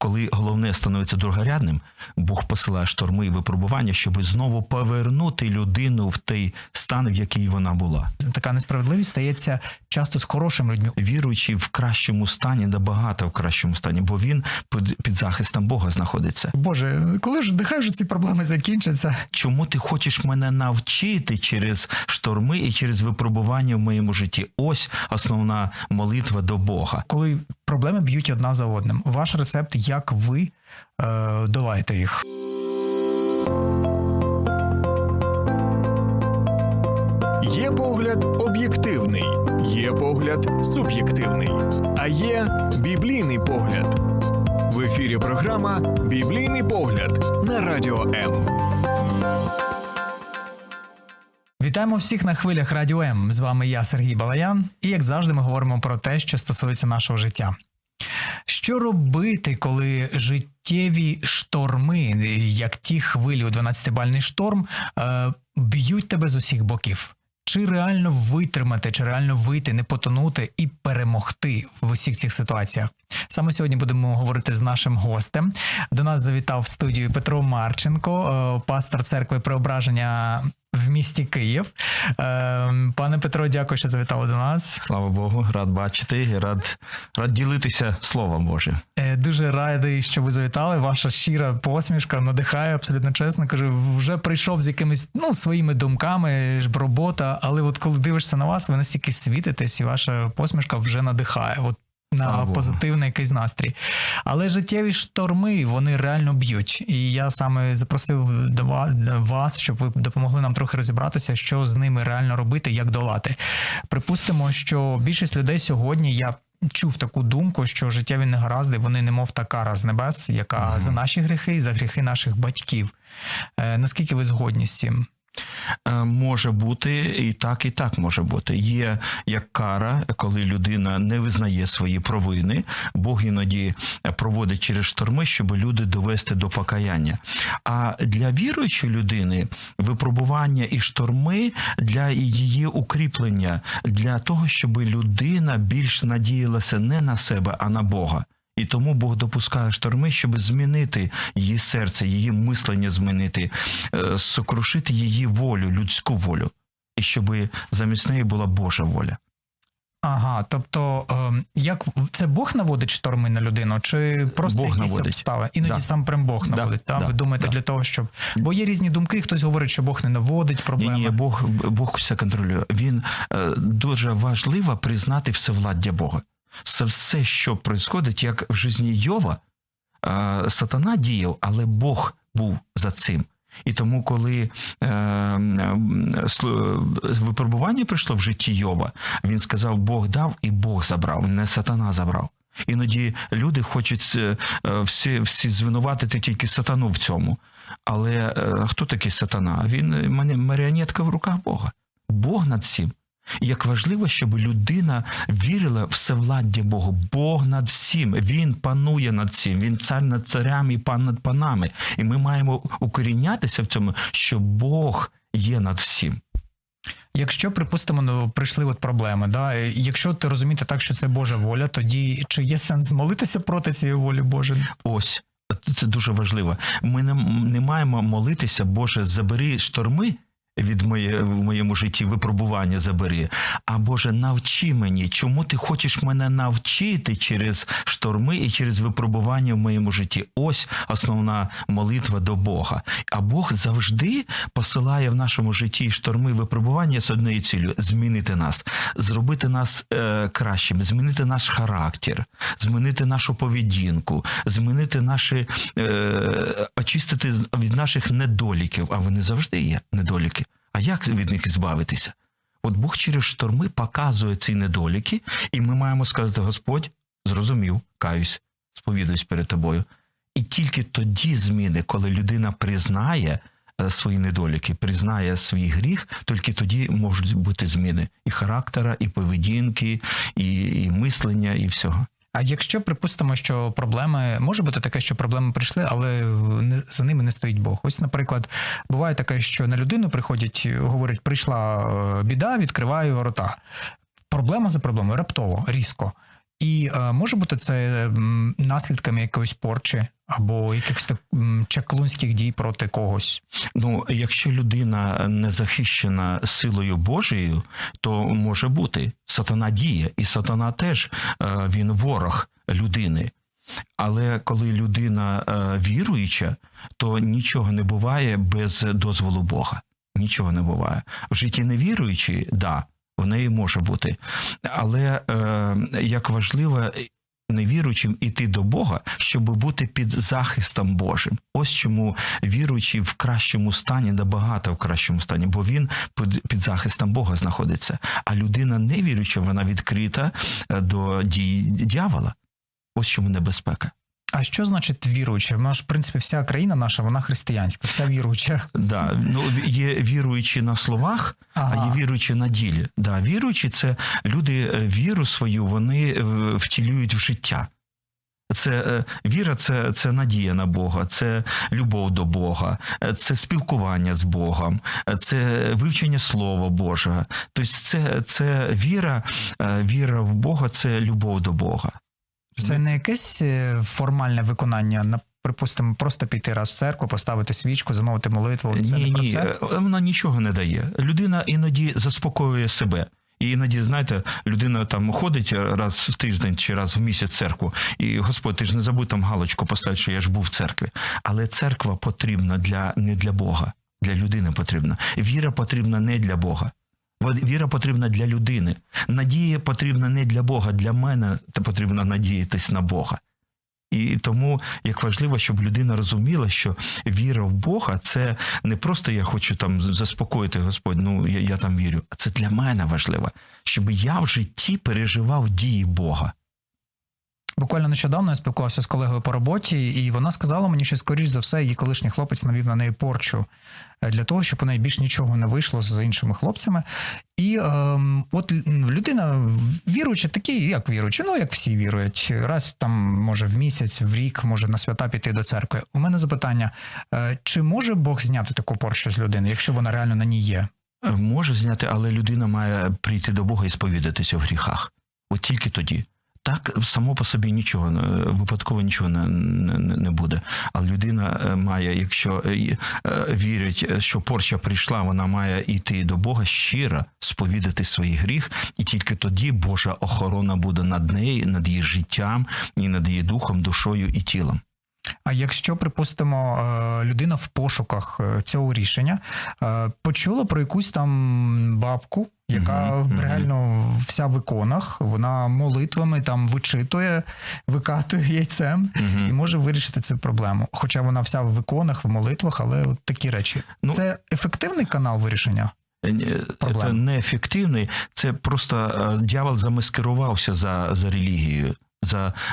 Коли головне становиться другорядним, Бог посилає шторми і випробування, щоб знову повернути людину в той стан, в який вона була. Така несправедливість стається часто з хорошими людьми. Віруючий в кращому стані, набагато в кращому стані, бо він під захистом Бога знаходиться. Боже, коли ж, нехай же ці проблеми закінчаться. Чому ти хочеш мене навчити через шторми і через випробування в моєму житті? Ось основна молитва до Бога. Коли проблеми б'ють одна за одним, ваш рецепт, як ви долаєте їх? Є погляд об'єктивний, є погляд суб'єктивний, а є біблійний погляд. В ефірі програма «Біблійний погляд» на Радіо М. Вітаємо всіх на хвилях Радіо М. З вами я, Сергій Балаян. І, як завжди, ми говоримо про те, що стосується нашого життя. Що робити, коли життєві шторми, як ті хвилі у 12-бальний шторм, б'ють тебе з усіх боків? Чи реально витримати, чи реально вийти, не потонути і перемогти в усіх цих ситуаціях? Саме сьогодні будемо говорити з нашим гостем. До нас завітав в студію Петро Марченко, пастор церкви Преображення в місті Київ. Пане Петро, дякую, що завітали до нас. Слава Богу, рад бачити і рад ділитися словом Божим. Дуже радий, що ви завітали. Ваша щира посмішка надихає, абсолютно чесно. Кажу, вже прийшов з якимись своїми думками, робота, але от коли дивишся на вас, ви настільки світитесь, і ваша посмішка вже надихає. От на позитивний якийсь настрій. Але життєві шторми, вони реально б'ють. І я саме запросив вас, щоб ви допомогли нам трохи розібратися, що з ними реально робити, як долати. Припустимо, що більшість людей сьогодні, я чув таку думку, що життєві негаразди, вони немов та кара з небес, яка за наші гріхи і за гріхи наших батьків. Наскільки ви згодні з цим? Може бути, і так може бути. Є як кара, коли людина не визнає свої провини, Бог іноді проводить через шторми, щоб люди довести до покаяння. А для віруючої людини випробування і шторми для її укріплення, для того, щоб людина більш надіялася не на себе, а на Бога. І тому Бог допускає шторми, щоб змінити її серце, її мислення змінити, сокрушити її волю, людську волю, і щоб замість неї була Божа воля. Ага, тобто, як це Бог наводить шторми на людину, чи просто Бог якісь обставини? Іноді сам прям Бог наводить. Ви думаєте для того, щоб... Бо є різні думки, хтось говорить, що Бог не наводить проблеми. Ні, Бог все контролює. Він дуже важливо признати всевладдя Бога. Все, що відбувається, як в житті Йова, сатана діяв, але Бог був за цим. І тому, коли випробування прийшло в житті Йова, він сказав, Бог дав і Бог забрав, не сатана забрав. Іноді люди хочуть всі звинуватити тільки сатану в цьому. Але хто такий сатана? Він маріонетка в руках Бога. Бог над всім. Як важливо, щоб людина вірила в всевладдя Бога. Бог над всім, Він панує над всім, Він цар над царями і пан над панами. І ми маємо укорінятися в цьому, що Бог є над всім. Якщо, припустимо, прийшли от проблеми, якщо ти розумієте так, що це Божа воля, тоді чи є сенс молитися проти цієї волі Божої? Ось, це дуже важливо. Ми не маємо молитися, Боже, забери шторми, в моєму житті випробування забери. А Боже, навчи мені, чому ти хочеш мене навчити через шторми і через випробування в моєму житті? Ось основна молитва до Бога. А Бог завжди посилає в нашому житті шторми і випробування з однією ціллю – змінити нас, зробити нас кращим, змінити наш характер, змінити нашу поведінку, змінити наші, очистити від наших недоліків. А вони завжди є недоліки. А як від них збавитися? От Бог через шторми показує ці недоліки, і ми маємо сказати, Господь, зрозумів, каюсь, сповідуюсь перед тобою. І тільки тоді зміни, коли людина признає свої недоліки, признає свій гріх, тільки тоді можуть бути зміни і характера, і поведінки, і мислення, і всього. А якщо, припустимо, що проблеми, може бути таке, що проблеми прийшли, але за ними не стоїть Бог. Ось, наприклад, буває таке, що на людину приходять, говорять, прийшла біда, відкриваю ворота. Проблема за проблемою, раптово, різко. І може бути це наслідками якоїсь порчі або якихось чаклунських дій проти когось? Ну, якщо людина не захищена силою Божою, то може бути. Сатана діє, і сатана теж, він ворог людини. Але коли людина віруюча, то нічого не буває без дозволу Бога. Нічого не буває. В житті невіруючої, так, да, в неї може бути. Але як важливо невіруючим іти до Бога, щоб бути під захистом Божим. Ось чому віруючий в кращому стані, набагато в кращому стані, бо він під захистом Бога знаходиться. А людина невіруюча, вона відкрита до дій диявола. Ось чому небезпека. А що значить віруюча? Вона ж, в принципі, вся країна наша, вона християнська, вся віруюча. Да, ну, є віруючі на словах, ага, а є віруючі на ділі. Да, віруючі – це люди віру свою, вони втілюють в життя. Це віра, це надія на Бога, це любов до Бога, це спілкування з Богом, це вивчення Слова Божого. Тобто це віра, віра в Бога – це любов до Бога. Це не якесь формальне виконання, припустимо, просто піти раз в церкву, поставити свічку, замовити молитву. Це ні, не про це? Ні, вона нічого не дає. Людина іноді заспокоює себе. І іноді, знаєте, людина там ходить раз в тиждень чи раз в місяць в церкву, і Господь, ти ж не забудь там галочку поставити, що я ж був в церкві. Але церква потрібна не для Бога, для людини потрібна. Віра потрібна не для Бога. Віра потрібна для людини. Надія потрібна не для Бога. Для мене потрібно надіятись на Бога. І тому, як важливо, щоб людина розуміла, що віра в Бога – це не просто я хочу там заспокоїти Господь, ну я там вірю. А це для мене важливо, щоб я в житті переживав дії Бога. Буквально нещодавно я спілкувався з колегою по роботі, і вона сказала мені, що, скоріш за все, її колишній хлопець навів на неї порчу для того, щоб у неї більш нічого не вийшло з іншими хлопцями. І от людина віруюча, такі, як віруючі, ну, як всі вірують, раз там, може, в місяць, в рік, може, на свята піти до церкви. У мене запитання, чи може Бог зняти таку порчу з людини, якщо вона реально на ній є? Може зняти, але людина має прийти до Бога і сповідатися в гріхах. От тільки тоді. Так само по собі нічого, випадково нічого не буде. Але людина має, якщо вірить, що порча прийшла, вона має йти до Бога щиро, сповідати свій гріх, і тільки тоді Божа охорона буде над нею, над її життям, і над її духом, душою і тілом. А якщо, припустимо, людина в пошуках цього рішення почула про якусь там бабку, яка реально вся в іконах, вона молитвами там вичитує, викатує яйцем і може вирішити цю проблему. Хоча вона вся в іконах, в молитвах, але от такі речі. Ну, це ефективний канал вирішення? Проблем? Це не ефективний, це просто дьявол замаскирувався за релігією.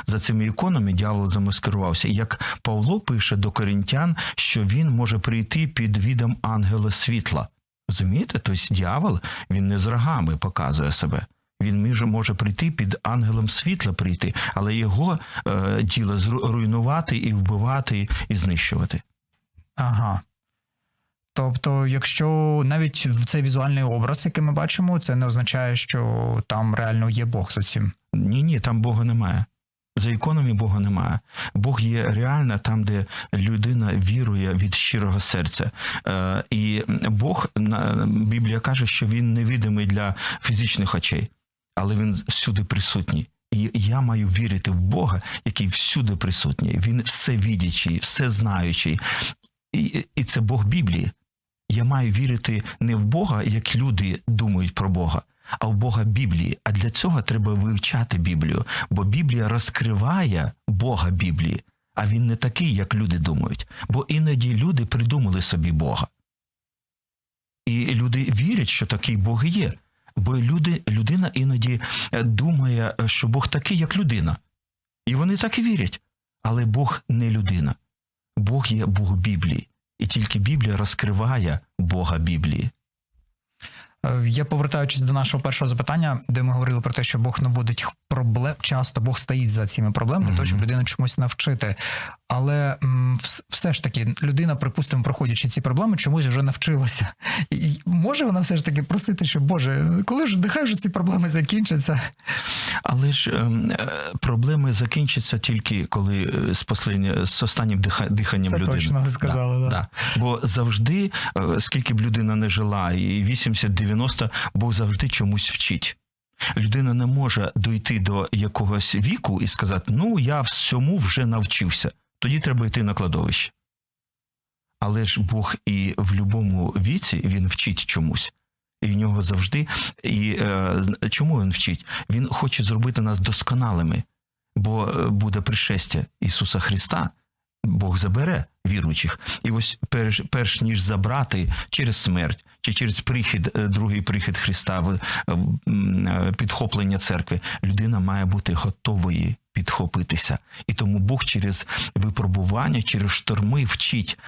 За цими іконами дьявол замаскирувався. І як Павло пише до коринтян, що він може прийти під видом ангела світла. Розумієте? Тобто дьявол, він не з рогами показує себе. Він може прийти під ангелом світла прийти, але його діло руйнувати і вбивати, і знищувати. Ага. Тобто, якщо навіть цей візуальний образ, який ми бачимо, це не означає, що там реально є Бог за цим. Ні, там Бога немає. За іконами Бога немає. Бог є реально там, де людина вірує від щирого серця. І Бог, Біблія каже, що він невидимий для фізичних очей, але він всюди присутній. І я маю вірити в Бога, який всюди присутній. Він всевидячий, всезнаючий. І це Бог Біблії. Я маю вірити не в Бога, як люди думають про Бога, а в Бога Біблії. А для цього треба вивчати Біблію, бо Біблія розкриває Бога Біблії, а він не такий, як люди думають. Бо іноді люди придумали собі Бога. І люди вірять, що такий Бог є. Бо людина іноді думає, що Бог такий, як людина. І вони так і вірять. Але Бог не людина. Бог є Бог Біблії. І тільки Біблія розкриває Бога Біблії. Я повертаючись до нашого першого запитання, де ми говорили про те, що Бог наводить проблем, часто Бог стоїть за цими проблемами, для того, щоб людину чомусь навчити. А але все ж таки людина, припустимо, проходячи ці проблеми, чомусь вже навчилася. І може вона все ж таки просити, що, Боже, коли ж, нехай вже ці проблеми закінчаться? Але ж проблеми закінчаться тільки, коли з останнім диханням людини. Це точно ви сказали, так. Да. Бо завжди, скільки б людина не жила, і 80-90, Бог завжди чомусь вчить. Людина не може дойти до якогось віку і сказати, я всьому вже навчився. Тоді треба йти на кладовище. Але ж Бог і в будь-якому віці, він вчить чомусь. І в нього завжди. Чому він вчить? Він хоче зробити нас досконалими. Бо буде пришестя Ісуса Христа, Бог забере віруючих. І ось перш ніж забрати через смерть, чи через другий прихід Христа, підхоплення церкви, людина має бути готовою підхопитися. І тому Бог через випробування, через шторми вчить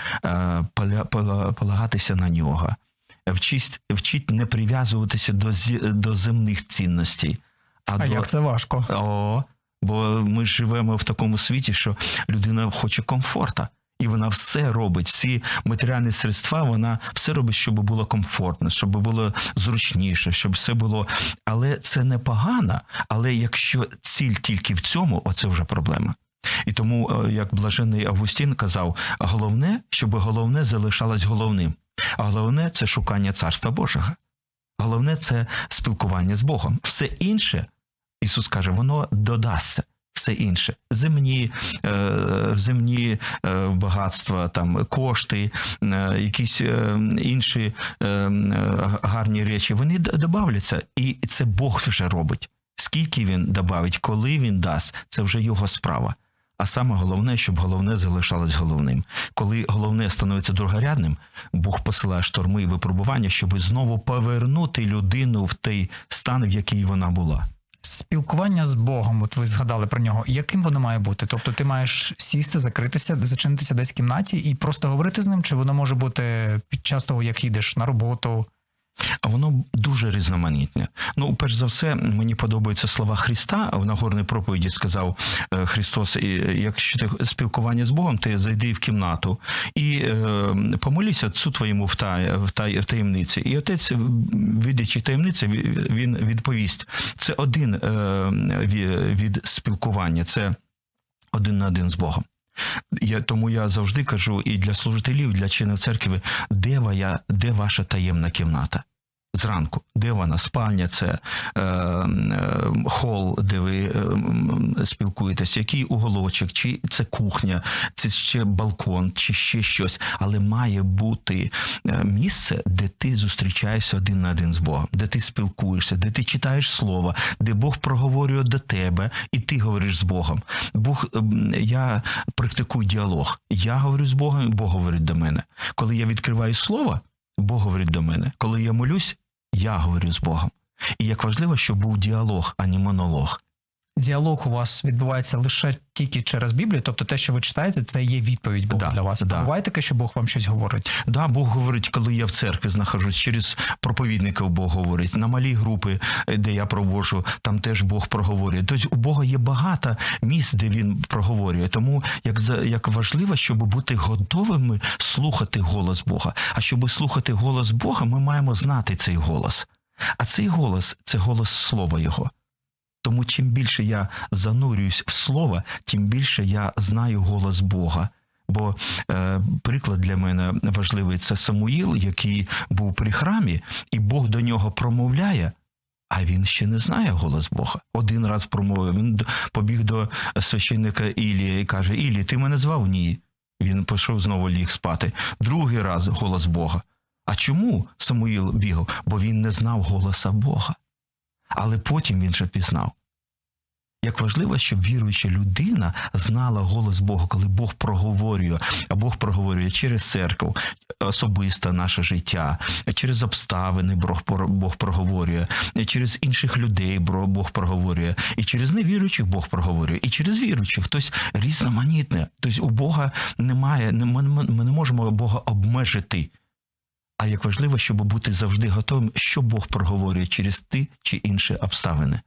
полагатися на нього. Вчить не прив'язуватися до земних цінностей. Як це важко. Бо ми живемо в такому світі, що людина хоче комфорта. І вона все робить, всі матеріальні средства, вона все робить, щоб було комфортно, щоб було зручніше, щоб все було. Але це не погано, але якщо ціль тільки в цьому, оце вже проблема. І тому, як блаженний Августін казав, головне, щоб головне залишалось головним. А головне – це шукання Царства Божого. Головне – це спілкування з Богом. Все інше, Ісус каже, воно додасться. Все інше. Земні багатства, там, кошти, якісь інші гарні речі, вони додавляться. І це Бог вже робить. Скільки він додавить, коли він дасть, це вже його справа. А саме головне, щоб головне залишалось головним. Коли головне становиться другорядним, Бог посилає шторми і випробування, щоб знову повернути людину в той стан, в який вона була. Спілкування з Богом, от ви згадали про нього, яким воно має бути? Тобто ти маєш сісти, закритися, зачинитися десь в кімнаті і просто говорити з ним? Чи воно може бути під час того, як їдеш на роботу? А воно дуже різноманітне. Перш за все, мені подобаються слова Христа. В Нагорній проповіді сказав Христос, якщо ти спілкування з Богом, ти зайди в кімнату і помолися отцю твоєму в таємниці. І отець, видячи таємниці, він відповість. Це один від спілкування, це один на один з Богом. Тому я завжди кажу і для служителів, і для членів церкви, де ваша таємна кімната? Зранку. Де вона? Спальня, це хол, де ви спілкуєтесь, який уголочок, чи це кухня, чи ще балкон, чи ще щось. Але має бути місце, де ти зустрічаєшся один на один з Богом, де ти спілкуєшся, де ти читаєш слово, де Бог проговорює до тебе, і ти говориш з Богом. Я практикую діалог. Я говорю з Богом, Бог говорить до мене. Коли я відкриваю слово, Бог говорить до мене. Коли я молюсь, я говорю з Богом. І як важливо, щоб був діалог, а не монолог. Діалог у вас відбувається лише тільки через Біблію, тобто те, що ви читаєте, це є відповідь Бога для вас. Буває таке, що Бог вам щось говорить? Да, Бог говорить, коли я в церкві знаходжусь, через проповідників Бог говорить, на малі групи, де я провожу, там теж Бог проговорює. Тобто у Бога є багато місць, де він проговорює. Тому як важливо, щоб бути готовими слухати голос Бога. А щоб слухати голос Бога, ми маємо знати цей голос. А цей голос – це голос слова Його. Тому чим більше я занурююсь в слово, тим більше я знаю голос Бога. Бо приклад для мене важливий – це Самуїл, який був при храмі, і Бог до нього промовляє, а він ще не знає голос Бога. Один раз промовив, він побіг до священника Ілії і каже, «Ілі, ти мене звав?» «Ні». Він пішов знову ліг спати. Другий раз голос Бога. А чому Самуїл бігав? Бо він не знав голоса Бога. Але потім він же пізнав. Як важливо, щоб віруюча людина знала голос Бога, коли Бог проговорює. А Бог проговорює через церкву, особисте наше життя, через обставини Бог проговорює, через інших людей Бог проговорює, і через невіруючих Бог проговорює, і через віруючих. Хтось різноманітне. Тобто у Бога немає, ми не можемо Бога обмежити. А як важливо, щоб бути завжди готовим, що Бог проговорює через ті чи інші обставини.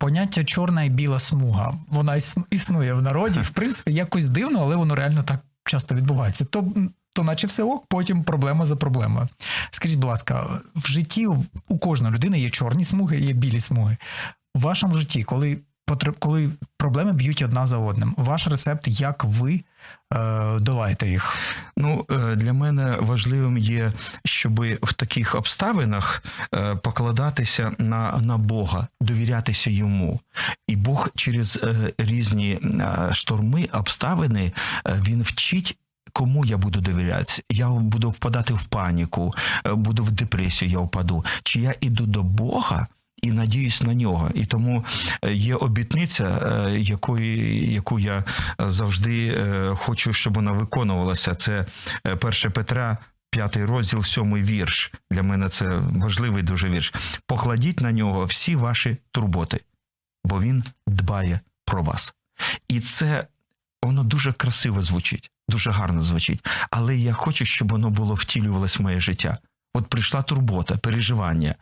поняття чорна і біла смуга. Вона існує в народі. В принципі, якось дивно, але воно реально так часто відбувається. То наче все ок, потім проблема за проблемою. Скажіть, будь ласка, в житті у кожної людини є чорні смуги і є білі смуги. У вашому житті, коли проблеми б'ють одна за одним, ваш рецепт, як ви долаєте їх? Для мене важливим є, щоб в таких обставинах покладатися на Бога, довірятися йому. І Бог через різні шторми, обставини, він вчить, кому я буду довіряти? Я буду впадати в паніку, буду в депресію, я впаду. Чи я іду до Бога і надіюсь на нього? І тому є обітниця, яку я завжди хочу, щоб вона виконувалася. Це 1 Петра, 5 розділ, 7 вірш. Для мене це важливий дуже вірш. «Покладіть на нього всі ваші турботи, бо він дбає про вас». І це, воно дуже красиво звучить, дуже гарно звучить, але я хочу, щоб воно було втілювалось в моє життя. От прийшла турбота, переживання.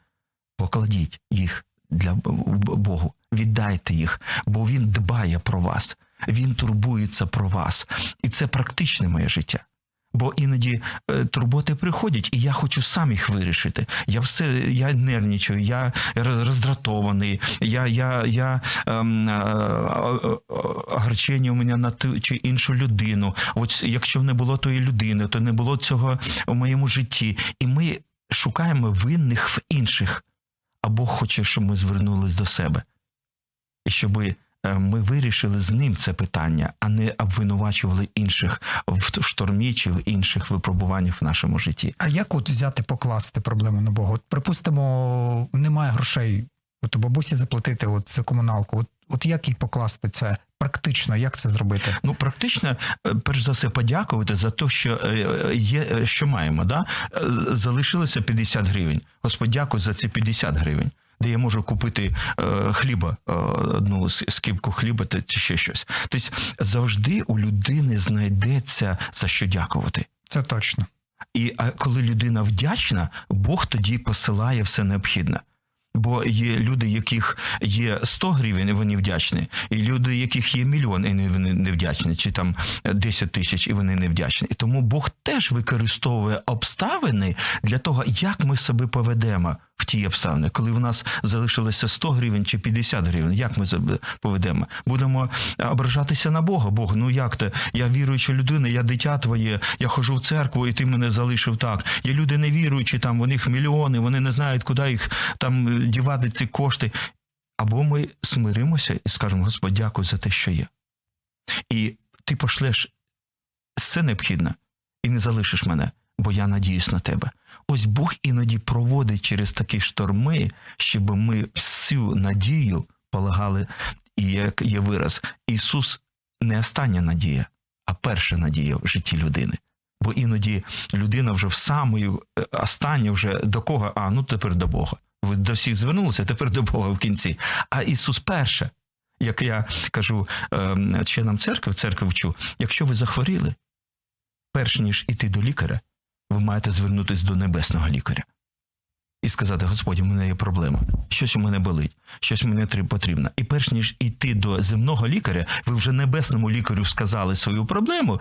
Покладіть їх для Богу, віддайте їх, бо він дбає про вас, він турбується про вас. І це практичне моє життя. Бо іноді турботи приходять, і я хочу сам їх вирішити. Я нервничаю, я роздратований, огорчення у мене на ту чи іншу людину. От якщо не було тої людини, то не було цього в моєму житті. І ми шукаємо винних в інших. А Бог хоче, щоб ми звернулись до себе. І щоб ми вирішили з ним це питання, а не обвинувачували інших в штормі чи в інших випробуваннях в нашому житті. А як от взяти, покласти проблему на Бога? От, припустимо, немає грошей у бабусі заплатити за комуналку. От як їй покласти це? Практично, як це зробити? Практично, перш за все, подякувати за те, що є, що маємо. Да? Залишилося 50 гривень. Господь, дякую за ці 50 гривень. Де я можу купити хліба, одну скибку хліба чи ще щось. Тобто завжди у людини знайдеться за що дякувати. Це точно. А коли людина вдячна, Бог тоді посилає все необхідне. Бо є люди, яких є 100 гривень, і вони вдячні. І люди, яких є мільйон, і вони не вдячні. Чи там 10 тисяч, і вони не вдячні. І тому Бог теж використовує обставини для того, як ми себе поведемо в тій обставині. Коли в нас залишилося 100 гривень чи 50 гривень, як ми себе поведемо? Будемо ображатися на Бога. Бог, як ти? Я віруюча людина, я дитя твоє, я ходжу в церкву, і ти мене залишив так. Є люди невіруючі, там, у них мільйони, вони не знають, куди їх там дівати ці кошти. Або ми смиримося і скажемо, Господь, дякую за те, що є. І ти пошлеш все необхідне і не залишиш мене, бо я надіюсь на тебе. Ось Бог іноді проводить через такі шторми, щоб ми всю надію полагали, і як є вираз. Ісус не остання надія, а перша надія в житті людини. Бо іноді людина вже в самій останній вже до кого? Тепер до Бога. Ви до всіх звернулися, тепер до Бога в кінці. А Ісус перша, як я кажу членам церкви вчу, якщо ви захворіли, перш ніж іти до лікаря, ви маєте звернутися до небесного лікаря і сказати, Господь, у мене є проблема, щось у мене болить, щось мені потрібно. І перш ніж йти до земного лікаря, ви вже небесному лікарю сказали свою проблему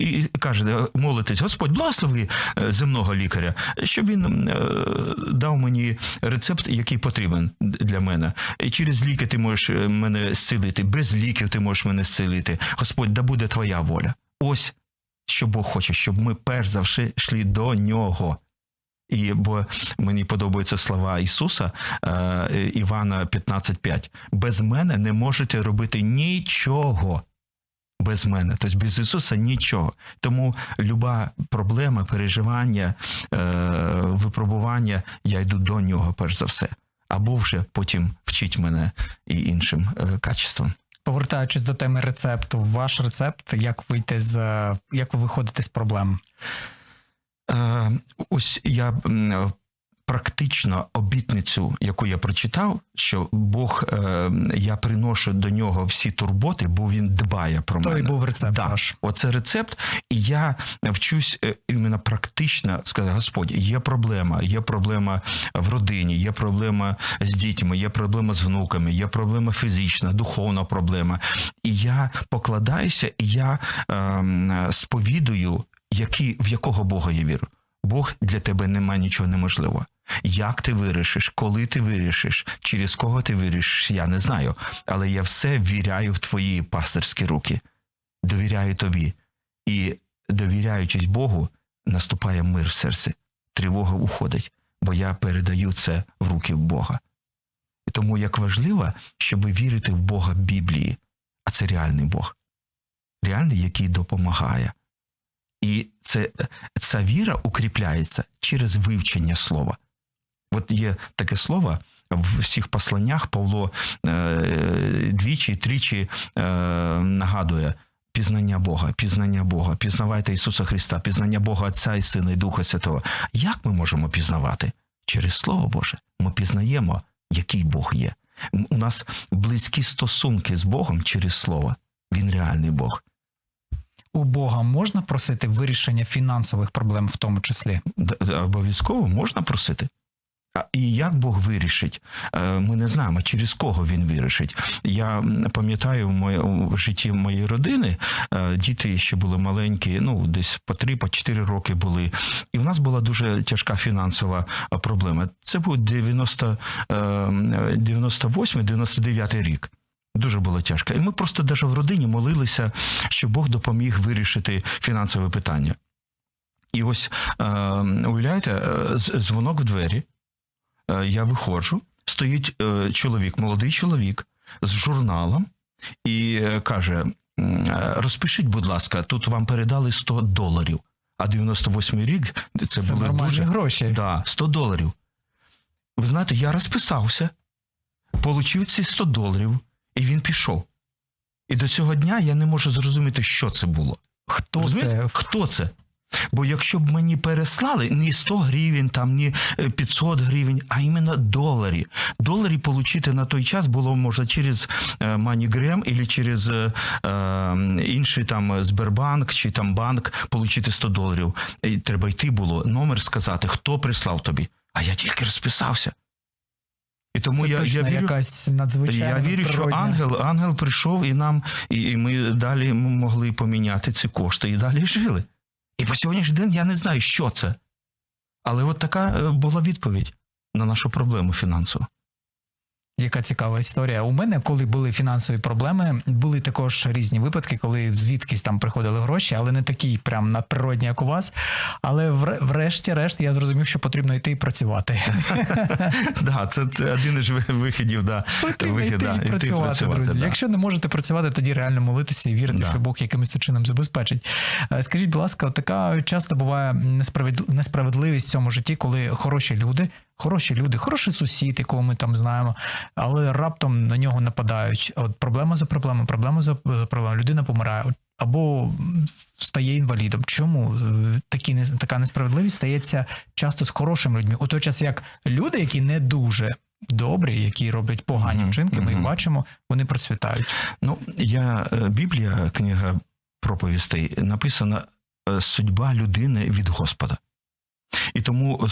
і кажете, молитесь, Господь, благослови земного лікаря, щоб він дав мені рецепт, який потрібен для мене. І через ліки ти можеш мене зцілити, без ліків ти можеш мене зцілити. Господь, да буде твоя воля. Ось що Бог хоче, щоб ми перш за все йшли до Нього. Бо мені подобаються слова Ісуса, Івана 15:5. Без мене не можете робити нічого. Без мене. Тобто без Ісуса нічого. Тому люба проблема, переживання, випробування, я йду до Нього перш за все. Або вже потім вчить мене і іншим качеством. Повертаючись до теми рецепту, ваш рецепт, як ви виходите з проблем? Ось я практично обітницю, яку я прочитав, що Бог, я приношу до нього всі турботи, бо він дбає про мене. Той був рецепт. Да. Оце рецепт, і я вчусь іменно практично сказати: Господь, є проблема в родині, є проблема з дітьми, є проблема з внуками, є проблема фізична, духовна проблема. І я покладаюся, і я сповідую, в якого Бога я вірю. Бог, для тебе нема нічого неможливого. Як ти вирішиш, коли ти вирішиш, через кого ти вирішиш, я не знаю. Але я все ввіряю в твої пастирські руки. Довіряю тобі. І довіряючись Богу, наступає мир в серці. Тривога уходить, бо я передаю це в руки Бога. І тому як важливо, щоб вірити в Бога Біблії. А це реальний Бог. Реальний, який допомагає. І ця віра укріпляється через вивчення слова. От є таке слово в всіх посланнях, Павло двічі, тричі нагадує: пізнання Бога, пізнання Бога, пізнавайте Ісуса Христа, пізнання Бога Отця і Сина і Духа Святого. Як ми можемо пізнавати? Через Слово Боже. Ми пізнаємо, який Бог є. У нас близькі стосунки з Богом через Слово. Він реальний Бог. У Бога можна просити вирішення фінансових проблем в тому числі? Обов'язково можна просити. І як Бог вирішить? Ми не знаємо, через кого він вирішить. Я пам'ятаю в житті моєї родини, діти ще були маленькі, десь по 3-4 роки були. І в нас була дуже тяжка фінансова проблема. Це був 98-99 рік. Дуже було тяжко. І ми просто навіть в родині молилися, щоб Бог допоміг вирішити фінансове питання. І ось, уявляєте, дзвонок в двері, я виходжу, стоїть чоловік, молодий чоловік з журналом і каже: розпишіть, будь ласка, тут вам передали $100. А 98-й рік це були дуже гроші. Да, $100. Ви знаєте, я розписався, получив ці $100. І він пішов. І до цього дня я не можу зрозуміти, що це було. Хто це? Бо якщо б мені переслали не 100 гривень, ні 500 гривень, а іменно доларі. Доларі получити на той час було, може, через MoneyGram або через інший Сбербанк чи банк, получити $100. І треба йти було, номер сказати, хто прислав тобі. А я тільки розписався. І тому я вірю, що ангел прийшов і ми далі могли поміняти ці кошти і далі жили. І по сьогоднішній день я не знаю, що це. Але от така була відповідь на нашу проблему фінансову. Яка цікава історія. У мене, коли були фінансові проблеми, були також різні випадки, коли звідкись приходили гроші, але не такі прям надприродні, як у вас. Але врешті-решт я зрозумів, що потрібно йти і працювати. Так, це один із виходів. Потрібно йти і працювати, друзі. Якщо не можете працювати, тоді реально молитися і вірити, що Бог якимось чином забезпечить. Скажіть, будь ласка, така часто буває несправедливість в цьому житті, коли хороші люди, хороший сусід, якого ми знаємо, але раптом на нього нападають. От проблема за проблемою, людина помирає або стає інвалідом. Чому така несправедливість стається часто з хорошими людьми? У той час, як люди, які не дуже добрі, які роблять погані вчинки, ми їх бачимо, вони процвітають. Біблія, книга проповістей, написана: судьба людини від Господа. І тому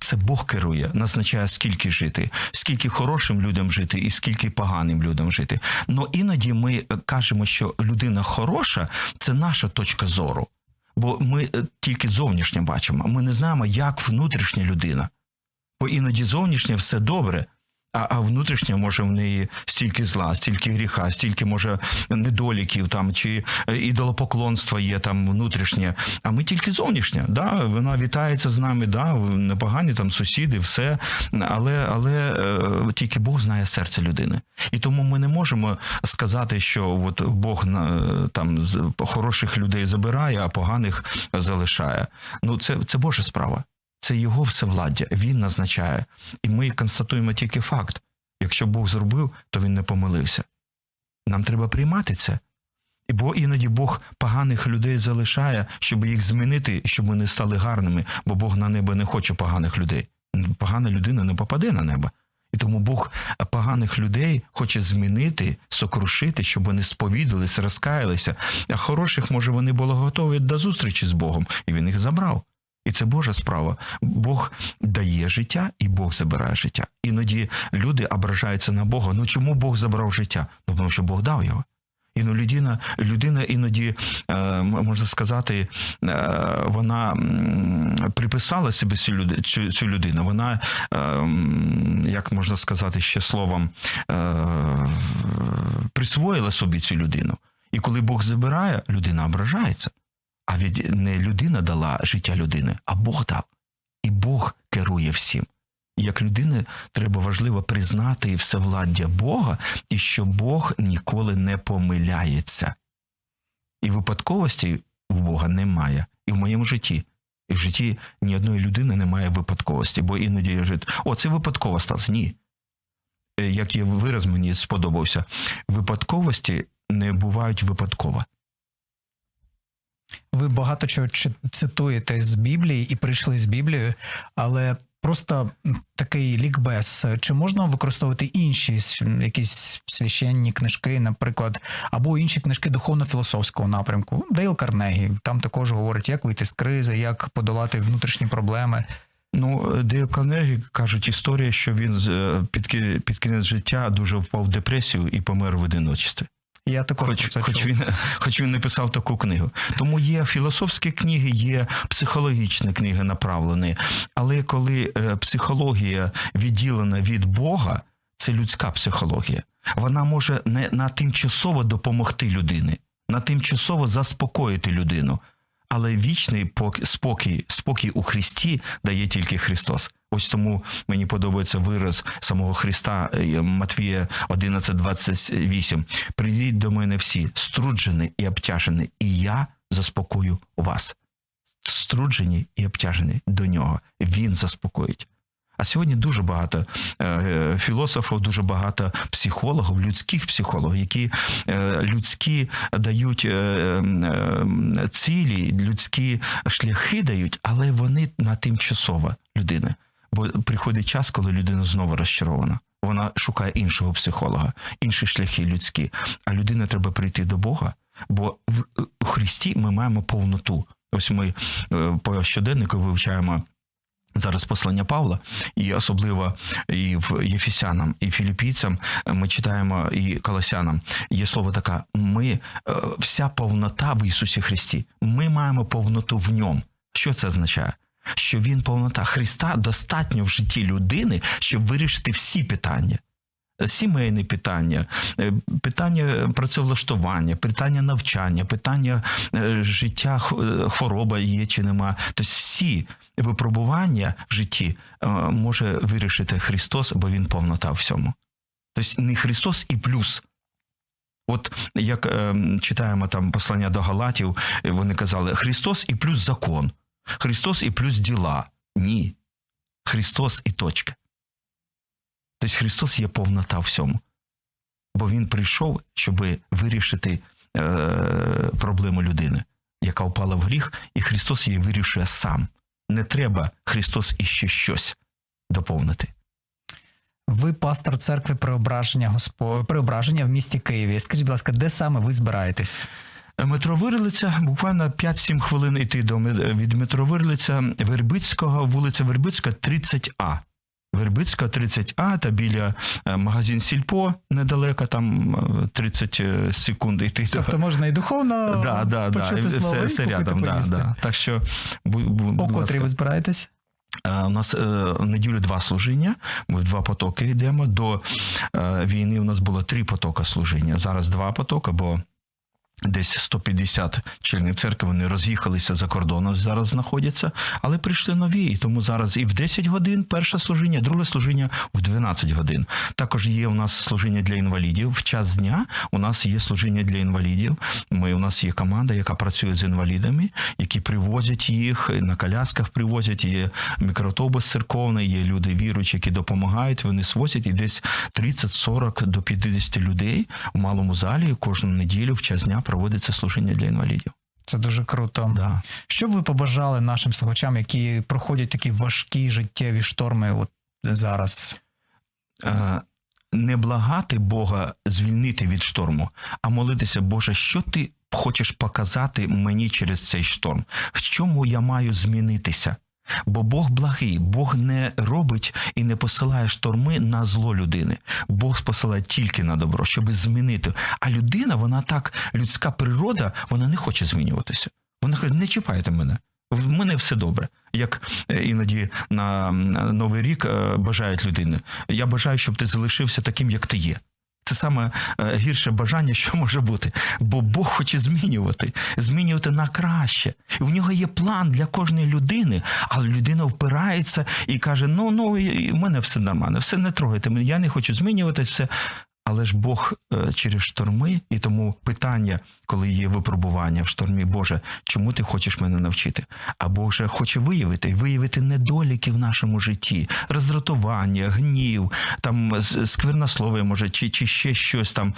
це Бог керує, назначає, скільки жити, скільки хорошим людям жити і скільки поганим людям жити. Но іноді ми кажемо, що людина хороша – це наша точка зору, бо ми тільки зовнішнє бачимо, ми не знаємо, як внутрішня людина. Бо іноді зовнішнє все добре, а внутрішнє, може, в неї стільки зла, стільки гріха, стільки, може, недоліків чи ідолопоклонства є внутрішнє. А ми тільки зовнішнє. Да? Вона вітається з нами, да? Непогані сусіди, все. Але тільки Бог знає серце людини. І тому ми не можемо сказати, що Бог хороших людей забирає, а поганих залишає. Це Божа справа. Це його всевладдя, він назначає. І ми констатуємо тільки факт. Якщо Бог зробив, то він не помилився. Нам треба приймати це. Бо іноді Бог поганих людей залишає, щоб їх змінити, щоб вони стали гарними, бо Бог на небо не хоче поганих людей. погана людина не попаде на небо. І тому Бог поганих людей хоче змінити, сокрушити, щоб вони сповідались, розкаялися. А хороших, може, вони були готові до зустрічі з Богом, і він їх забрав. І це Божа справа. Бог дає життя, і Бог забирає життя. Іноді люди ображаються на Бога. Ну чому Бог забрав життя? Ну, тому що Бог дав його. І ну, людина іноді, можна сказати, вона приписала себе цю людину. Вона, як можна сказати ще словом, присвоїла собі цю людину. І коли Бог забирає, людина ображається. А від не людина дала життя людини, а Бог дав. І Бог керує всім. І як людині треба важливо признати і всевладдя Бога, і що Бог ніколи не помиляється. І випадковості в Бога немає. І в моєму житті. І в житті ні одної людини немає випадковості. Бо іноді кажуть, о, це випадково сталося. Ні. Як є вираз, мені сподобався. Випадковості не бувають випадково. Ви багато чого цитуєте з Біблії і прийшли з Біблією, але просто такий лікбез. Чи можна використовувати інші якісь священні книжки, наприклад, або інші книжки духовно-філософського напрямку? Дейл Карнегі, там також говорить, як вийти з кризи, як подолати внутрішні проблеми. Ну, Дейл Карнегі, кажуть, історія, що він під кінець життя дуже впав в депресію і помер в одиночестві. Я також хоч він не писав таку книгу. Тому є філософські книги, є психологічні книги направлені. Але коли психологія відділена від Бога, це людська психологія. Вона може не на тимчасово допомогти людині, на тимчасово заспокоїти людину. Але вічний спокій у Христі дає тільки Христос. Ось тому мені подобається вираз самого Христа, Матвія 11:28. «Прийдіть до мене всі, струджені і обтяжені, і я заспокою вас». Струджені і обтяжені до нього. Він заспокоїть. А сьогодні дуже багато філософів, дуже багато психологів, людських психологів, які людські дають цілі, людські шляхи дають, але вони на тимчасово людини. Бо приходить час, коли людина знову розчарована. Вона шукає іншого психолога, інші шляхи людські. А людина треба прийти до Бога, бо в Христі ми маємо повноту. Ось ми по щоденнику вивчаємо зараз послання Павла, і особливо і в Єфесянам, і Філіпійцям, ми читаємо, і Колосянам. Є слово таке, ми, вся повнота в Ісусі Христі. Ми маємо повноту в Ньому. Що це означає? Що Він повнота. Христа достатньо в житті людини, щоб вирішити всі питання. Сімейне питання, питання працевлаштування, питання навчання, питання життя, хвороба є чи нема. Тобто всі випробування в житті може вирішити Христос, бо Він повнота в всьому. Тобто не Христос і плюс. От як читаємо там послання до Галатів, вони казали Христос і плюс закон, Христос і плюс діла. Ні. Христос і точка. Тобто Христос є повнота всьому, бо Він прийшов, щоб вирішити проблему людини, яка впала в гріх, і Христос її вирішує сам. Не треба Христос іще щось доповнити. Ви пастор церкви Преображення в місті Києві. Скажіть, будь ласка, де саме ви збираєтесь? Метро Вирлиця, буквально 5-7 хвилин йти від метро Вирлиця, Вербицького, вулиця Вербицька, 30А. Вербицька, 30А, та біля магазин «Сільпо» недалеко, там 30 секунд йти. Тобто можна і духовно почути слово, і все рядом, поїсти. Так що, о котрій ви збираєтесь? У нас в неділю 2 служіння, ми в 2 потоки йдемо. До війни у нас було 3 потоки служіння, зараз 2 потоки, бо десь 150 членів церкви, вони роз'їхалися за кордоном, зараз знаходяться, але прийшли нові, і тому зараз і в 10 годин перше служіння, друге служіння в 12 годин. Також є у нас служіння для інвалідів. В час дня у нас є служіння для інвалідів. У нас є команда, яка працює з інвалідами, які привозять їх, на колясках привозять, є мікроавтобус церковний, є люди віруючі, які допомагають, вони свозять, і десь 30-40 до 50 людей в малому залі кожну неділю в час дня проводиться служіння для інвалідів. Це дуже круто. Да. Що б ви побажали нашим слухачам, які проходять такі важкі життєві шторми от зараз? Не благати Бога звільнити від шторму, а молитися: Боже, що ти хочеш показати мені через цей шторм? В чому я маю змінитися? Бо Бог благий, Бог не робить і не посилає шторми на зло людини. Бог посилає тільки на добро, щоб змінити. А людина, вона так, людська природа, вона не хоче змінюватися. Вона каже: не чіпайте мене, в мене все добре. Як іноді на Новий рік бажають людини: я бажаю, щоб ти залишився таким, як ти є. Це саме гірше бажання, що може бути. Бо Бог хоче змінювати. Змінювати на краще. І в нього є план для кожної людини, але людина впирається і каже: в мене все нормально, все не трогайте, я не хочу змінювати все. Але ж Бог через шторми, і тому питання, коли є випробування в штормі: Боже, чому ти хочеш мене навчити? А Бог же хоче виявити недоліки в нашому житті, роздратування, гнів, там сквернослов'я, може, чи ще щось там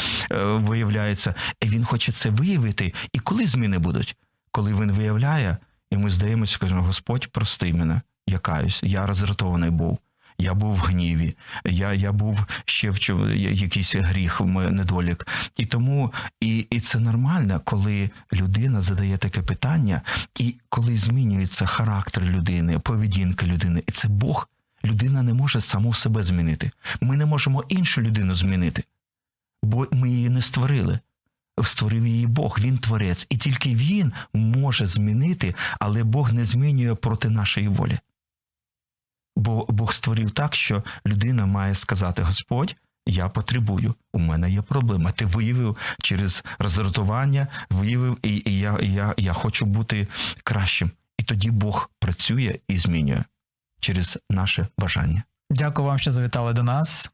виявляється. І він хоче це виявити. І коли зміни будуть? Коли він виявляє, і ми здаємося, кажемо: Господь, прости мене, я каюсь, я роздратований був. Я був в гніві, я був ще в якийсь гріх, недолік. І тому, і це нормально, коли людина задає таке питання, і коли змінюється характер людини, поведінка людини, і це Бог. Людина не може саму себе змінити. Ми не можемо іншу людину змінити, бо ми її не створили. Створив її Бог, він творець. І тільки він може змінити, але Бог не змінює проти нашої волі. Бо Бог створив так, що людина має сказати: Господь, я потребую, у мене є проблема. Ти виявив через роздратування, я хочу бути кращим. І тоді Бог працює і змінює через наше бажання. Дякую вам, що завітали до нас.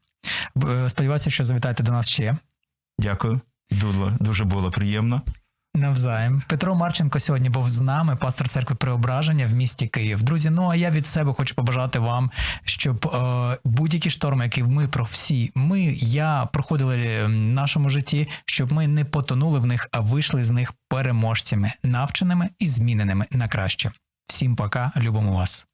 Сподіваюся, що завітаєте до нас ще. Дякую. Дуже було приємно. Навзаєм. Петро Марченко сьогодні був з нами, пастор церкви Преображення в місті Київ. Друзі, а я від себе хочу побажати вам, щоб будь-які шторми, які я проходили в нашому житті, щоб ми не потонули в них, а вийшли з них переможцями, навченими і зміненими на краще. Всім пока, любимо вас.